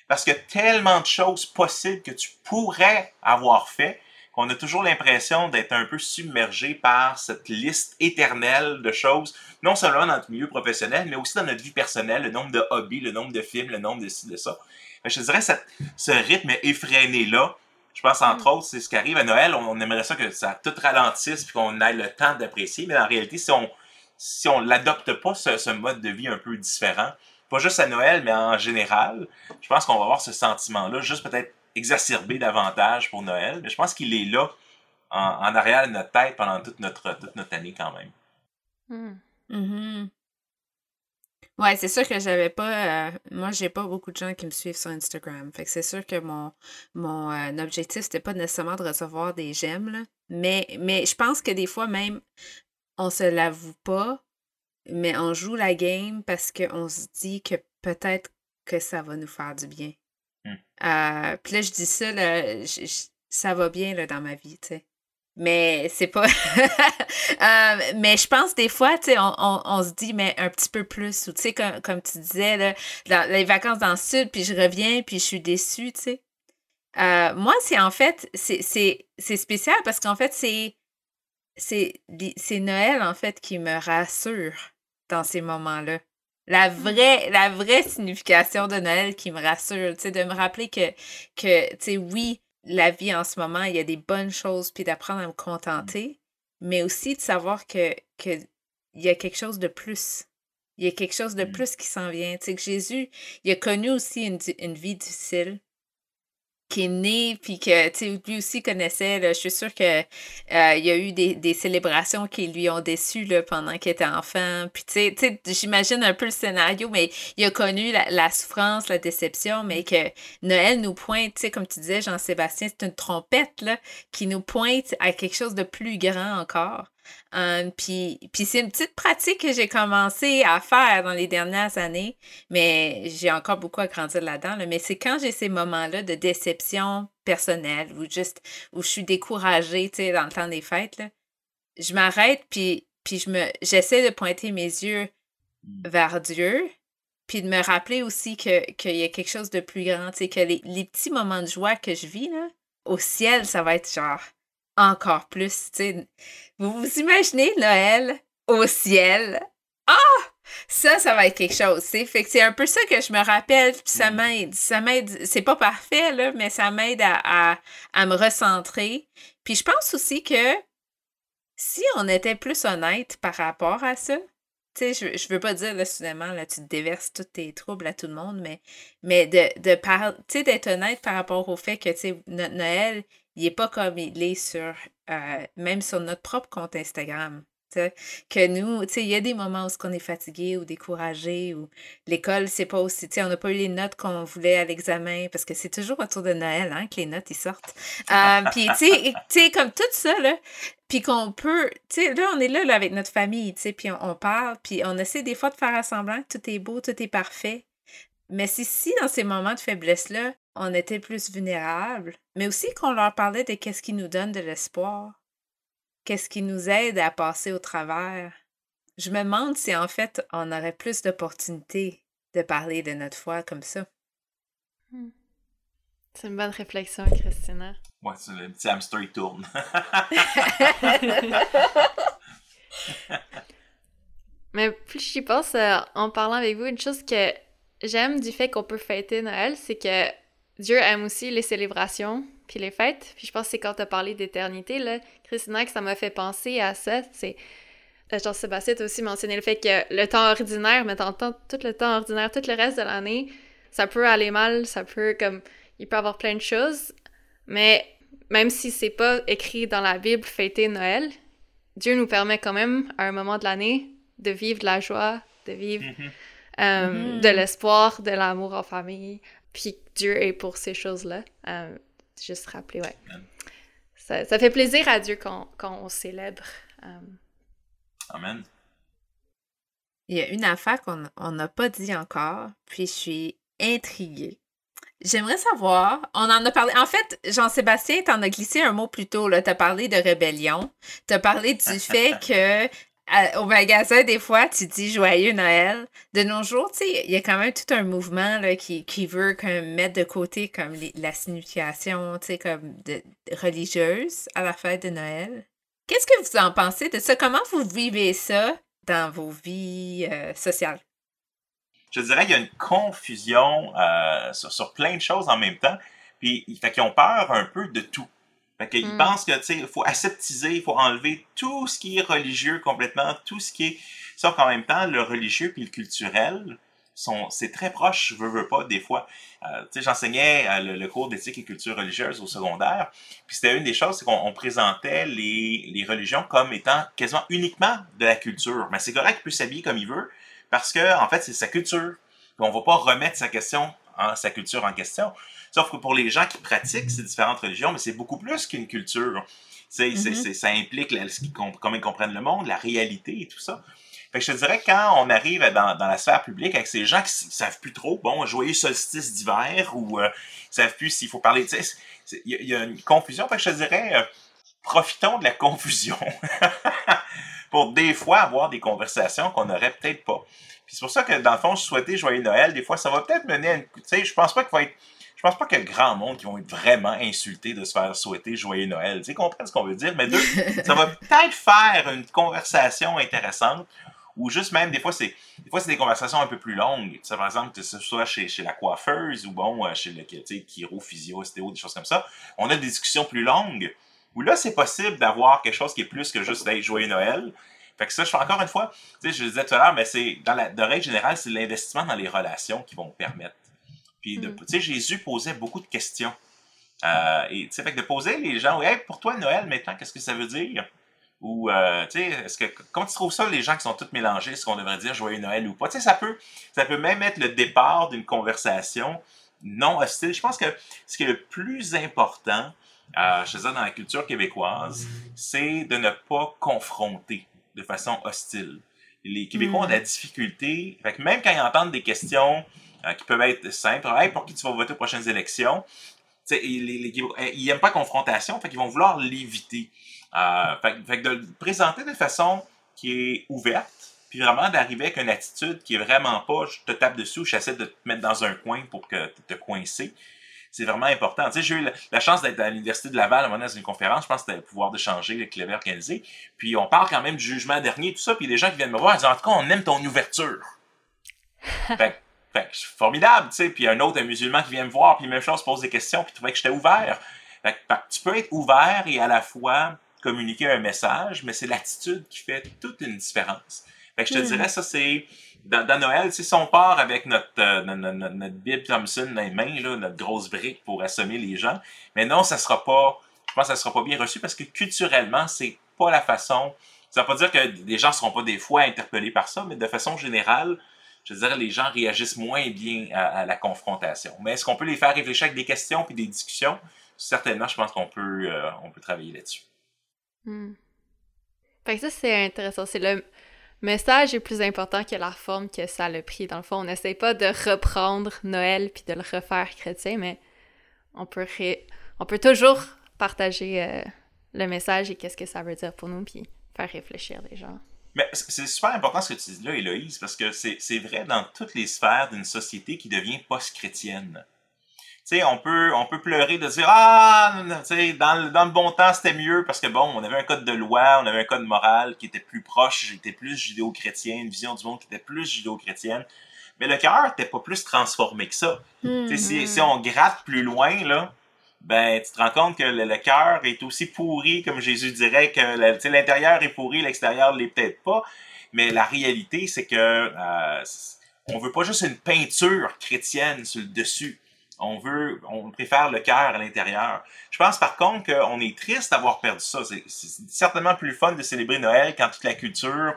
parce qu'il y a tellement de choses possibles que tu pourrais avoir fait qu'on a toujours l'impression d'être un peu submergé par cette liste éternelle de choses, non seulement dans notre milieu professionnel, mais aussi dans notre vie personnelle, le nombre de hobbies, le nombre de films, le nombre de ci, de ça. Je te dirais, ce rythme effréné-là, je pense, entre autres, c'est ce qui arrive à Noël. On aimerait ça que ça tout ralentisse et qu'on ait le temps d'apprécier. Mais en réalité, si on l'adopte pas, ce mode de vie un peu différent, pas juste à Noël, mais en général, je pense qu'on va avoir ce sentiment-là, juste peut-être exacerbé davantage pour Noël. Mais je pense qu'il est là, en arrière de notre tête pendant toute notre année quand même. Ouais, c'est sûr que j'avais pas... moi, j'ai pas beaucoup de gens qui me suivent sur Instagram. Fait que c'est sûr que mon objectif, c'était pas nécessairement de recevoir des j'aime, là. Mais je pense que des fois, même, on se l'avoue pas, mais on joue la game parce qu'on se dit que peut-être que ça va nous faire du bien. Puis là, je dis ça, là, ça va bien, là, dans ma vie, tu sais. Mais c'est pas... mais je pense des fois, tu sais, on se dit, mais un petit peu plus. Ou tu sais, comme tu disais, là, les vacances dans le sud, puis je reviens, puis je suis déçue, tu sais. Moi, c'est en fait, c'est spécial parce qu'en fait, c'est Noël, en fait, qui me rassure dans ces moments-là. La vraie signification de Noël qui me rassure, tu sais, de me rappeler que tu sais, oui, la vie en ce moment, il y a des bonnes choses, puis d'apprendre à me contenter, mais aussi de savoir que il y a quelque chose de plus. Il y a quelque chose de plus qui s'en vient. Tu sais, que Jésus, il a connu aussi une vie difficile, qui est née, puis que, tu sais, lui aussi connaissait, là, je suis sûre que il y a eu des célébrations qui lui ont déçu, là, pendant qu'il était enfant. Puis, tu sais, j'imagine un peu le scénario, mais il a connu la souffrance, la déception, mais que Noël nous pointe, tu sais, comme tu disais, Jean-Sébastien, c'est une trompette, là, qui nous pointe à quelque chose de plus grand encore. Puis c'est une petite pratique que j'ai commencé à faire dans les dernières années, mais j'ai encore beaucoup à grandir là-dedans, là, mais c'est quand j'ai ces moments-là de déception personnelle ou juste où je suis découragée, tu sais, dans le temps des fêtes, là, je m'arrête puis j'essaie de pointer mes yeux vers Dieu, puis de me rappeler aussi qu'il y a quelque chose de plus grand, tu sais, que les petits moments de joie que je vis, là, au ciel, ça va être genre... encore plus, tu sais, vous vous imaginez Noël au ciel? Ça va être quelque chose, tu sais, fait que c'est un peu ça que je me rappelle, puis ça m'aide, c'est pas parfait, là, mais ça m'aide à me recentrer, puis je pense aussi que Si on était plus honnête par rapport à ça, tu sais, je veux pas dire, là, soudainement, là, tu te déverses tous tes troubles à tout le monde, mais d'être honnête par rapport au fait que, tu sais, notre Noël, il est pas comme il est sur, même sur notre propre compte Instagram, tu sais, que nous, tu sais, il y a des moments où on est fatigué ou découragé, ou l'école, c'est pas aussi, tu sais, on n'a pas eu les notes qu'on voulait à l'examen, parce que c'est toujours autour de Noël, hein, que les notes, ils sortent. Puis, tu sais, comme tout ça, là, puis qu'on peut, tu sais, là, on est là avec notre famille, tu sais, puis on parle, puis on essaie des fois de faire semblant que tout est beau, tout est parfait. Mais si dans ces moments de faiblesse-là, on était plus vulnérables, mais aussi qu'on leur parlait de qu'est-ce qui nous donne de l'espoir, qu'est-ce qui nous aide à passer au travers. Je me demande si, en fait, on aurait plus d'opportunités de parler de notre foi comme ça. C'est une bonne réflexion, Christina. Ouais, c'est le petit hamster, il tourne. Mais plus j'y pense, en parlant avec vous, une chose que j'aime du fait qu'on peut fêter Noël, c'est que Dieu aime aussi les célébrations puis les fêtes. Puis je pense que c'est quand t'as parlé d'éternité, là, Christina, que ça m'a fait penser à ça. C'est Jean-Sébastien, t'as aussi mentionné le fait que le temps ordinaire, mais t'entends tout le temps ordinaire, tout le reste de l'année, ça peut aller mal, ça peut comme... Il peut y avoir plein de choses, mais même si c'est pas écrit dans la Bible fêter Noël, Dieu nous permet quand même, à un moment de l'année, de vivre de la joie, de vivre de l'espoir, de l'amour en famille, puis Dieu est pour ces choses-là. Juste rappeler, ouais. Ça fait plaisir à Dieu quand on célèbre. Amen. Il y a une affaire qu'on n'a pas dit encore, puis je suis intriguée. J'aimerais savoir, on en a parlé... En fait, Jean-Sébastien, t'en as glissé un mot plus tôt, là. T'as parlé de rébellion. T'as parlé du fait que au magasin, des fois, tu dis « Joyeux Noël ». De nos jours, tu sais, il y a quand même tout un mouvement là, qui veut comme, mettre de côté comme la signification, tu sais, comme religieuse à la fête de Noël. Qu'est-ce que vous en pensez de ça? Comment vous vivez ça dans vos vies sociales? Je dirais qu'il y a une confusion sur plein de choses en même temps. Puis, fait qu'ils ont peur un peu de tout. Fait qu'ils pensent que, tu sais, il faut aseptiser, il faut enlever tout ce qui est religieux complètement, tout ce qui est... Sauf qu'en même temps, le religieux puis le culturel, c'est très proche, veux pas, des fois. Tu sais, j'enseignais le cours d'éthique et culture religieuse au secondaire. Puis c'était une des choses, c'est qu'on présentait les religions comme étant quasiment uniquement de la culture. Mais c'est correct, il peut s'habiller comme il veut. Parce que, en fait, c'est sa culture. On ne va pas remettre sa culture en question. Sauf que pour les gens qui pratiquent ces différentes religions, mais c'est beaucoup plus qu'une culture. Ça implique comment ils comprennent le monde, la réalité et tout ça. Fait que je te dirais que quand on arrive dans la sphère publique avec ces gens qui ne savent plus trop, bon, joyeux solstice d'hiver, ou ils ne savent plus s'il faut parler. Il y a une confusion. Fait que je te dirais, profitons de la confusion. Pour des fois avoir des conversations qu'on n'aurait peut-être pas. Puis c'est pour ça que, dans le fond, je souhaitais joyeux Noël. Des fois, ça va peut-être mener à une... Tu sais, je pense pas qu'il y a grand monde qui vont être vraiment insultés de se faire souhaiter joyeux Noël. Tu sais, comprends ce qu'on veut dire. Mais deux, ça va peut-être faire une conversation intéressante. Ou juste même, des fois c'est des conversations un peu plus longues. Tu sais, par exemple, que ce soit chez la coiffeuse ou, bon, chez le chirophysio, ostéo, des choses comme ça. On a des discussions plus longues. Où là, c'est possible d'avoir quelque chose qui est plus que juste d'être joyeux Noël. Fait que ça, je fais encore une fois, tu sais, je le disais tout à l'heure, mais c'est, de règle générale, c'est l'investissement dans les relations qui vont permettre. Puis, tu sais, Jésus posait beaucoup de questions. Et, tu sais, fait que de poser les gens, hey, pour toi, Noël, maintenant, qu'est-ce que ça veut dire? Ou, tu sais, comment tu trouves ça, les gens qui sont tous mélangés, est-ce qu'on devrait dire joyeux Noël ou pas? Tu sais, ça peut même être le départ d'une conversation non hostile. Je pense que ce qui est le plus important, je disais dans la culture québécoise, c'est de ne pas confronter de façon hostile. Les Québécois ont de la difficulté, fait que même quand ils entendent des questions qui peuvent être simples, hey, pour qui tu vas voter aux prochaines élections, les Québécois, ils n'aiment pas la confrontation, fait qu'ils vont vouloir l'éviter. Fait que de le présenter de façon qui est ouverte, puis vraiment d'arriver avec une attitude qui est vraiment pas je te tape dessus ou j'essaie de te mettre dans un coin pour que tu te coincer. C'est vraiment important. Tu sais, j'ai eu la chance d'être à l'Université de Laval, à un moment donné, dans une conférence, je pense que c'était Pouvoir de Changer, qui l'avait organisé. Puis on parle quand même du jugement dernier, tout ça, puis il y a des gens qui viennent me voir, ils disent « En tout cas, on aime ton ouverture! » Fait que c'est formidable, tu sais. Puis un autre, un musulman qui vient me voir, puis même chose, pose des questions, puis trouvait que j'étais ouvert. Fait que tu peux être ouvert et à la fois communiquer un message, mais c'est l'attitude qui fait toute une différence. Fait que je te dirais, ça, c'est... Dans Noël, si on part avec notre Bible Thompson dans les mains, là, notre grosse brique pour assommer les gens, mais non, ça sera pas... Je pense que ça sera pas bien reçu parce que culturellement, c'est pas la façon... Ça veut pas dire que les gens seront pas des fois interpellés par ça, mais de façon générale, je veux dire, les gens réagissent moins bien à la confrontation. Mais est-ce qu'on peut les faire réfléchir avec des questions puis des discussions? Certainement, je pense qu'on peut, travailler là-dessus. Fait que ça, c'est intéressant. C'est le message est plus important que la forme que ça a pris. Dans le fond, on n'essaie pas de reprendre Noël puis de le refaire chrétien, mais on peut toujours partager le message et qu'est-ce que ça veut dire pour nous puis faire réfléchir les gens. Mais c'est super important ce que tu dis là, Éloïse, parce que c'est vrai dans toutes les sphères d'une société qui devient post-chrétienne. Tu sais, on peut pleurer de dire « Ah, tu sais, dans le bon temps, c'était mieux » parce que bon, on avait un code de loi, on avait un code moral qui était plus proche, qui était plus judéo-chrétien, une vision du monde qui était plus judéo-chrétienne. Mais le cœur n'était pas plus transformé que ça. Mm-hmm. Tu sais, si on gratte plus loin, là, ben, tu te rends compte que le cœur est aussi pourri, comme Jésus dirait, que tu sais, l'intérieur est pourri, l'extérieur ne l'est peut-être pas. Mais la réalité, c'est que on veut pas juste une peinture chrétienne sur le dessus. On préfère le cœur à l'intérieur. Je pense par contre qu'on est triste d'avoir perdu ça. C'est certainement plus fun de célébrer Noël quand toute la culture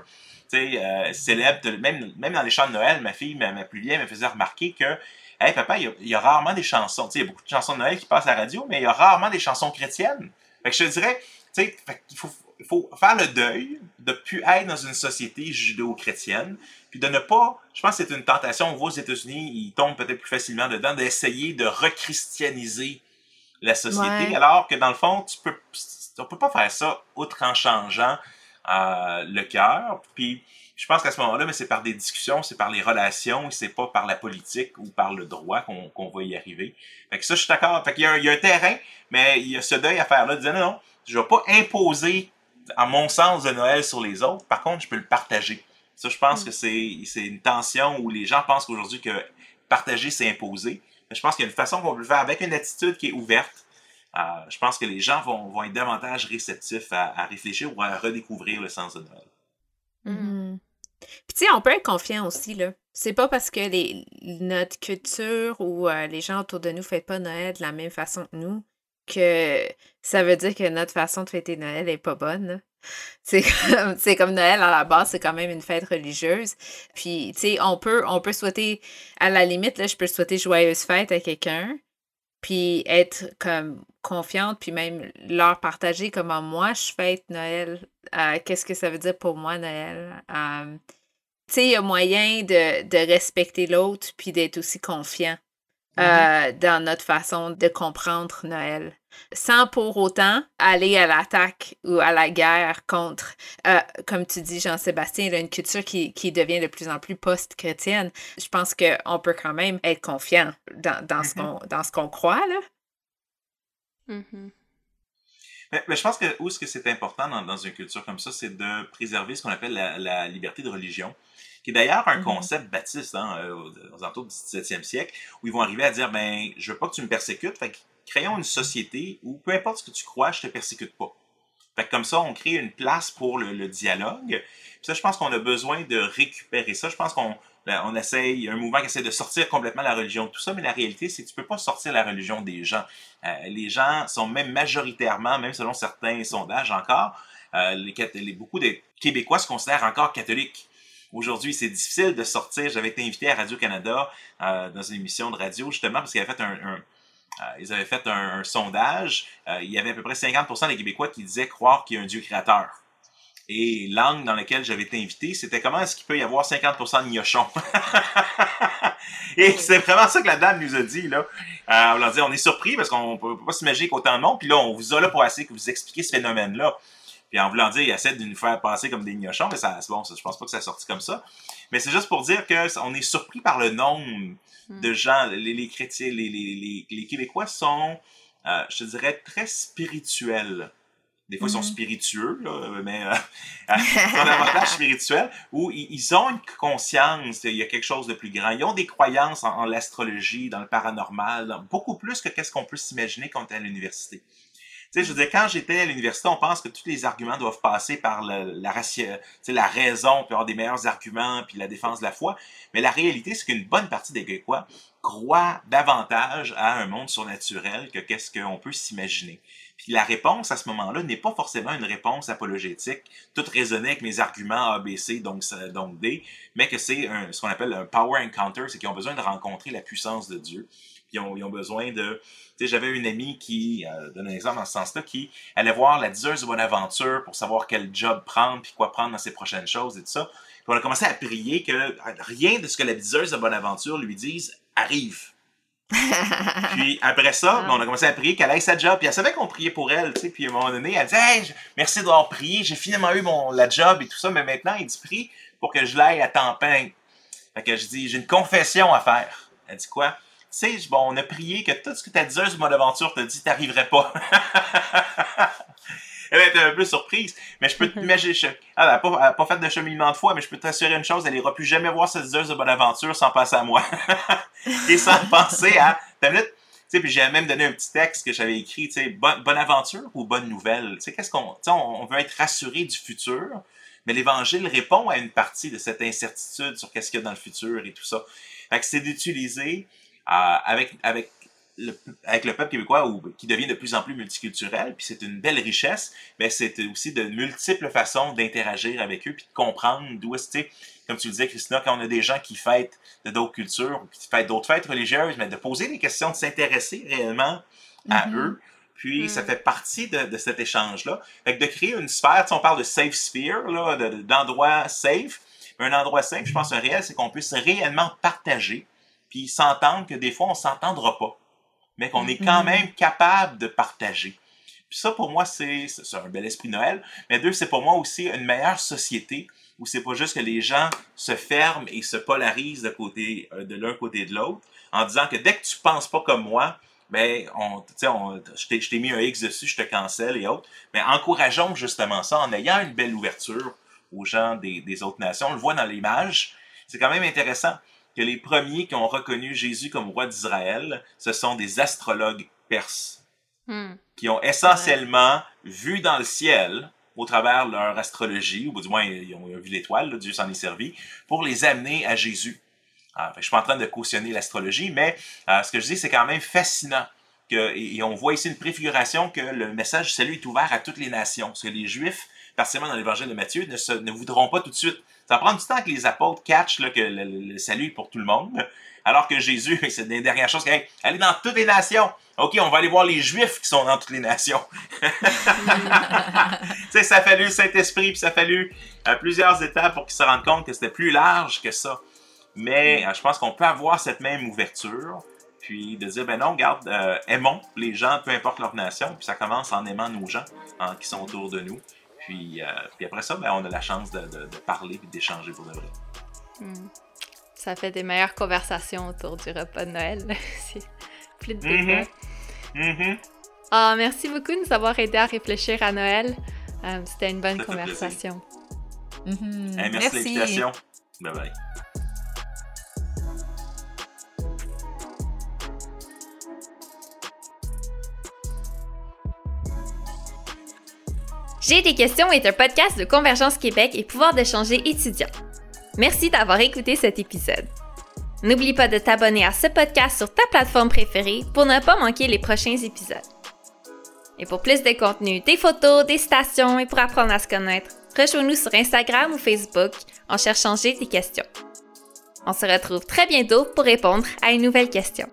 célèbre. Même dans les chants de Noël, ma fille, ma plus vieille, me faisait remarquer que « Hey papa, il y a rarement des chansons. » Il y a beaucoup de chansons de Noël qui passent à la radio, mais il y a rarement des chansons chrétiennes. Fait que je te dirais, il faut faire le deuil de ne plus être dans une société judéo-chrétienne, puis de ne pas, je pense que c'est une tentation, on voit aux États-Unis, ils tombent peut-être plus facilement dedans, d'essayer de rechristianiser la société, ouais. Alors que dans le fond, on peut pas faire ça autre en changeant le cœur, puis je pense qu'à ce moment-là, mais c'est par des discussions, c'est par les relations, c'est pas par la politique ou par le droit qu'on va y arriver. Fait que ça, je suis d'accord. Fait qu'il y a un terrain, mais il y a ce deuil à faire là, de dire non, je ne vais pas imposer, à mon sens, de Noël sur les autres. Par contre, je peux le partager. Ça, je pense que c'est une tension où les gens pensent qu'aujourd'hui que partager, c'est imposer. Mais je pense qu'il y a une façon qu'on peut le faire avec une attitude qui est ouverte. Je pense que les gens vont être davantage réceptifs à réfléchir ou à redécouvrir le sens de Noël. Mm-hmm. Puis tu sais, on peut être confiant aussi, là. C'est pas parce que notre culture ou les gens autour de nous ne fêtent pas Noël de la même façon que nous que ça veut dire que notre façon de fêter Noël est pas bonne. C'est comme Noël, à la base, c'est quand même une fête religieuse. Puis, tu sais, on peut souhaiter, à la limite, là, je peux souhaiter joyeuse fête à quelqu'un, puis être comme confiante, puis même leur partager comment moi je fête Noël, qu'est-ce que ça veut dire pour moi Noël. Tu sais, il y a moyen de respecter l'autre, puis d'être aussi confiant. Dans notre façon de comprendre Noël, sans pour autant aller à l'attaque ou à la guerre contre, comme tu dis Jean-Sébastien, là, une culture qui devient de plus en plus post-chrétienne. Je pense qu'on peut quand même être confiant dans ce qu'on croit, là. Mm-hmm. Mais je pense que où est-ce que c'est important dans une culture comme ça, c'est de préserver ce qu'on appelle la liberté de religion, qui est d'ailleurs un concept baptiste, hein, aux alentours du 17e siècle, où ils vont arriver à dire « ben, je veux pas que tu me persécutes, fait que créons une société où peu importe ce que tu crois, je te persécute pas ». Fait que comme ça, on crée une place pour le dialogue. Puis ça, je pense qu'on a besoin de récupérer ça. Je pense qu'on essaye, un mouvement qui essaie de sortir complètement la religion de tout ça, mais la réalité, c'est que tu peux pas sortir la religion des gens. Les gens sont même majoritairement, même selon certains sondages encore, beaucoup de Québécois se considèrent encore catholiques. Aujourd'hui, c'est difficile de sortir. J'avais été invité à Radio-Canada dans une émission de radio, justement, parce qu'ils avaient fait un sondage. Il y avait à peu près 50% des Québécois qui disaient croire qu'il y a un Dieu créateur. Et l'angle dans lequel j'avais été invité, c'était comment est-ce qu'il peut y avoir 50% de gnochons? Et c'est vraiment ça que la dame nous a dit, là. On leur dit, on est surpris parce qu'on ne peut pas s'imaginer qu'autant de monde. Puis là, on vous a là pour essayer que vous expliquiez ce phénomène-là. Puis en voulant dire, il essaie de nous faire passer comme des gnochons, mais ça, bon, je pense pas que ça sortit comme ça. Mais c'est juste pour dire qu'on est surpris par le nombre de gens, les chrétiens, les Québécois sont, je te dirais, très spirituels. Des fois, ils sont spiritueux, là, mais ils ont un avantage spirituel, où ils ont une conscience, il y a quelque chose de plus grand. Ils ont des croyances en l'astrologie, dans le paranormal, beaucoup plus que qu'est-ce qu'on peut s'imaginer quand on est à l'université. Tu sais, je veux dire, quand j'étais à l'université, on pense que tous les arguments doivent passer par la raison, puis avoir des meilleurs arguments, puis la défense de la foi. Mais la réalité, c'est qu'une bonne partie des Québécois croient davantage à un monde surnaturel que qu'est-ce qu'on peut s'imaginer. Puis la réponse, à ce moment-là, n'est pas forcément une réponse apologétique, toute raisonnée avec mes arguments A, B, C, donc D, mais que c'est ce qu'on appelle un power encounter, c'est qu'ils ont besoin de rencontrer la puissance de Dieu. Ils ont besoin de... Tu sais, j'avais une amie qui, donne un exemple dans ce sens-là, qui allait voir la diseuse de Bonaventure pour savoir quel job prendre, puis quoi prendre dans ses prochaines choses et tout ça. Puis on a commencé à prier que rien de ce que la diseuse de Bonaventure lui dise arrive. Puis après ça, on a commencé à prier qu'elle aille sa job. Puis elle savait qu'on priait pour elle, tu sais. Puis à un moment donné, elle dit « Hey, merci d'avoir prié, j'ai finalement eu la job et tout ça, mais maintenant, elle dit « Prie pour que je l'aille à temps plein. » Fait que je dis « J'ai une confession à faire. » Elle dit « Quoi? » Tu sais, bon, on a prié que tout ce que ta diseuse de Bonaventure te dit, t'arriverais pas. Elle était un peu surprise, mais je peux t'imaginer... Elle n'a pas fait de cheminement de foi, mais je peux t'assurer une chose, elle n'ira plus jamais voir cette diseuse de Bonaventure sans passer à moi. Et sans penser à... T'as une minute? Tu sais, puis j'ai même donné un petit texte que j'avais écrit, tu sais, bonne aventure ou bonne nouvelle? Tu sais, qu'est-ce qu'on... Tu sais, on veut être rassuré du futur, mais l'Évangile répond à une partie de cette incertitude sur qu'est-ce qu'il y a dans le futur et tout ça. Fait que c'est d'utiliser... Avec le peuple québécois qui devient de plus en plus multiculturel, puis c'est une belle richesse, mais c'est aussi de multiples façons d'interagir avec eux, puis de comprendre d'où est-ce, tu sais, comme tu le disais, Christina, quand on a des gens qui fêtent de d'autres cultures, ou qui fêtent d'autres fêtes religieuses, mais de poser des questions, de s'intéresser réellement à eux, puis ça fait partie de cet échange-là. Fait que de créer une sphère, tu sais, on parle de safe sphere, là, d'endroit safe, mais un endroit safe, je pense, un réel, c'est qu'on puisse réellement partager, puis s'entendre que des fois, on s'entendra pas, mais qu'on est quand même capable de partager. Puis ça, pour moi, c'est un bel esprit Noël, mais deux, c'est pour moi aussi une meilleure société où c'est pas juste que les gens se ferment et se polarisent de l'un côté de l'autre, en disant que dès que tu penses pas comme moi, ben, je t'ai mis un X dessus, je te cancelle et autres. Mais encourageons justement ça en ayant une belle ouverture aux gens des autres nations. On le voit dans l'image, c'est quand même intéressant que les premiers qui ont reconnu Jésus comme roi d'Israël, ce sont des astrologues perses qui ont essentiellement vu dans le ciel, au travers de leur astrologie, ou du moins ils ont vu l'étoile, là, Dieu s'en est servi, pour les amener à Jésus. Alors, je ne suis pas en train de cautionner l'astrologie, mais ce que je dis, c'est quand même fascinant. Et on voit ici une préfiguration que le message du salut est ouvert à toutes les nations, parce que les Juifs, particulièrement dans l'évangile de Matthieu, ne voudront pas tout de suite. Ça prend du temps que les apôtres catchent là, que le salut est pour tout le monde, alors que Jésus, c'est une dernière chose, hey, allez dans toutes les nations. OK, on va aller voir les Juifs qui sont dans toutes les nations. Tu sais, ça a fallu le Saint-Esprit, puis ça a fallu plusieurs étapes pour qu'ils se rendent compte que c'était plus large que ça. Mais je pense qu'on peut avoir cette même ouverture, puis de dire, ben non, regarde, aimons les gens, peu importe leur nation, puis ça commence en aimant nos gens qui sont autour de nous. Puis après ça, ben, on a la chance de parler et d'échanger pour de vrai. Ça fait des meilleures conversations autour du repas de Noël. Plus de débats. Merci beaucoup de nous avoir aidés à réfléchir à Noël. C'était une bonne conversation. Hey, merci de l'invitation. Bye-bye. J'ai des questions est un podcast de Convergence Québec et Pouvoir de Changer étudiant. Merci d'avoir écouté cet épisode. N'oublie pas de t'abonner à ce podcast sur ta plateforme préférée pour ne pas manquer les prochains épisodes. Et pour plus de contenu, des photos, des citations et pour apprendre à se connaître, rejoins-nous sur Instagram ou Facebook en cherchant J'ai des questions. On se retrouve très bientôt pour répondre à une nouvelle question.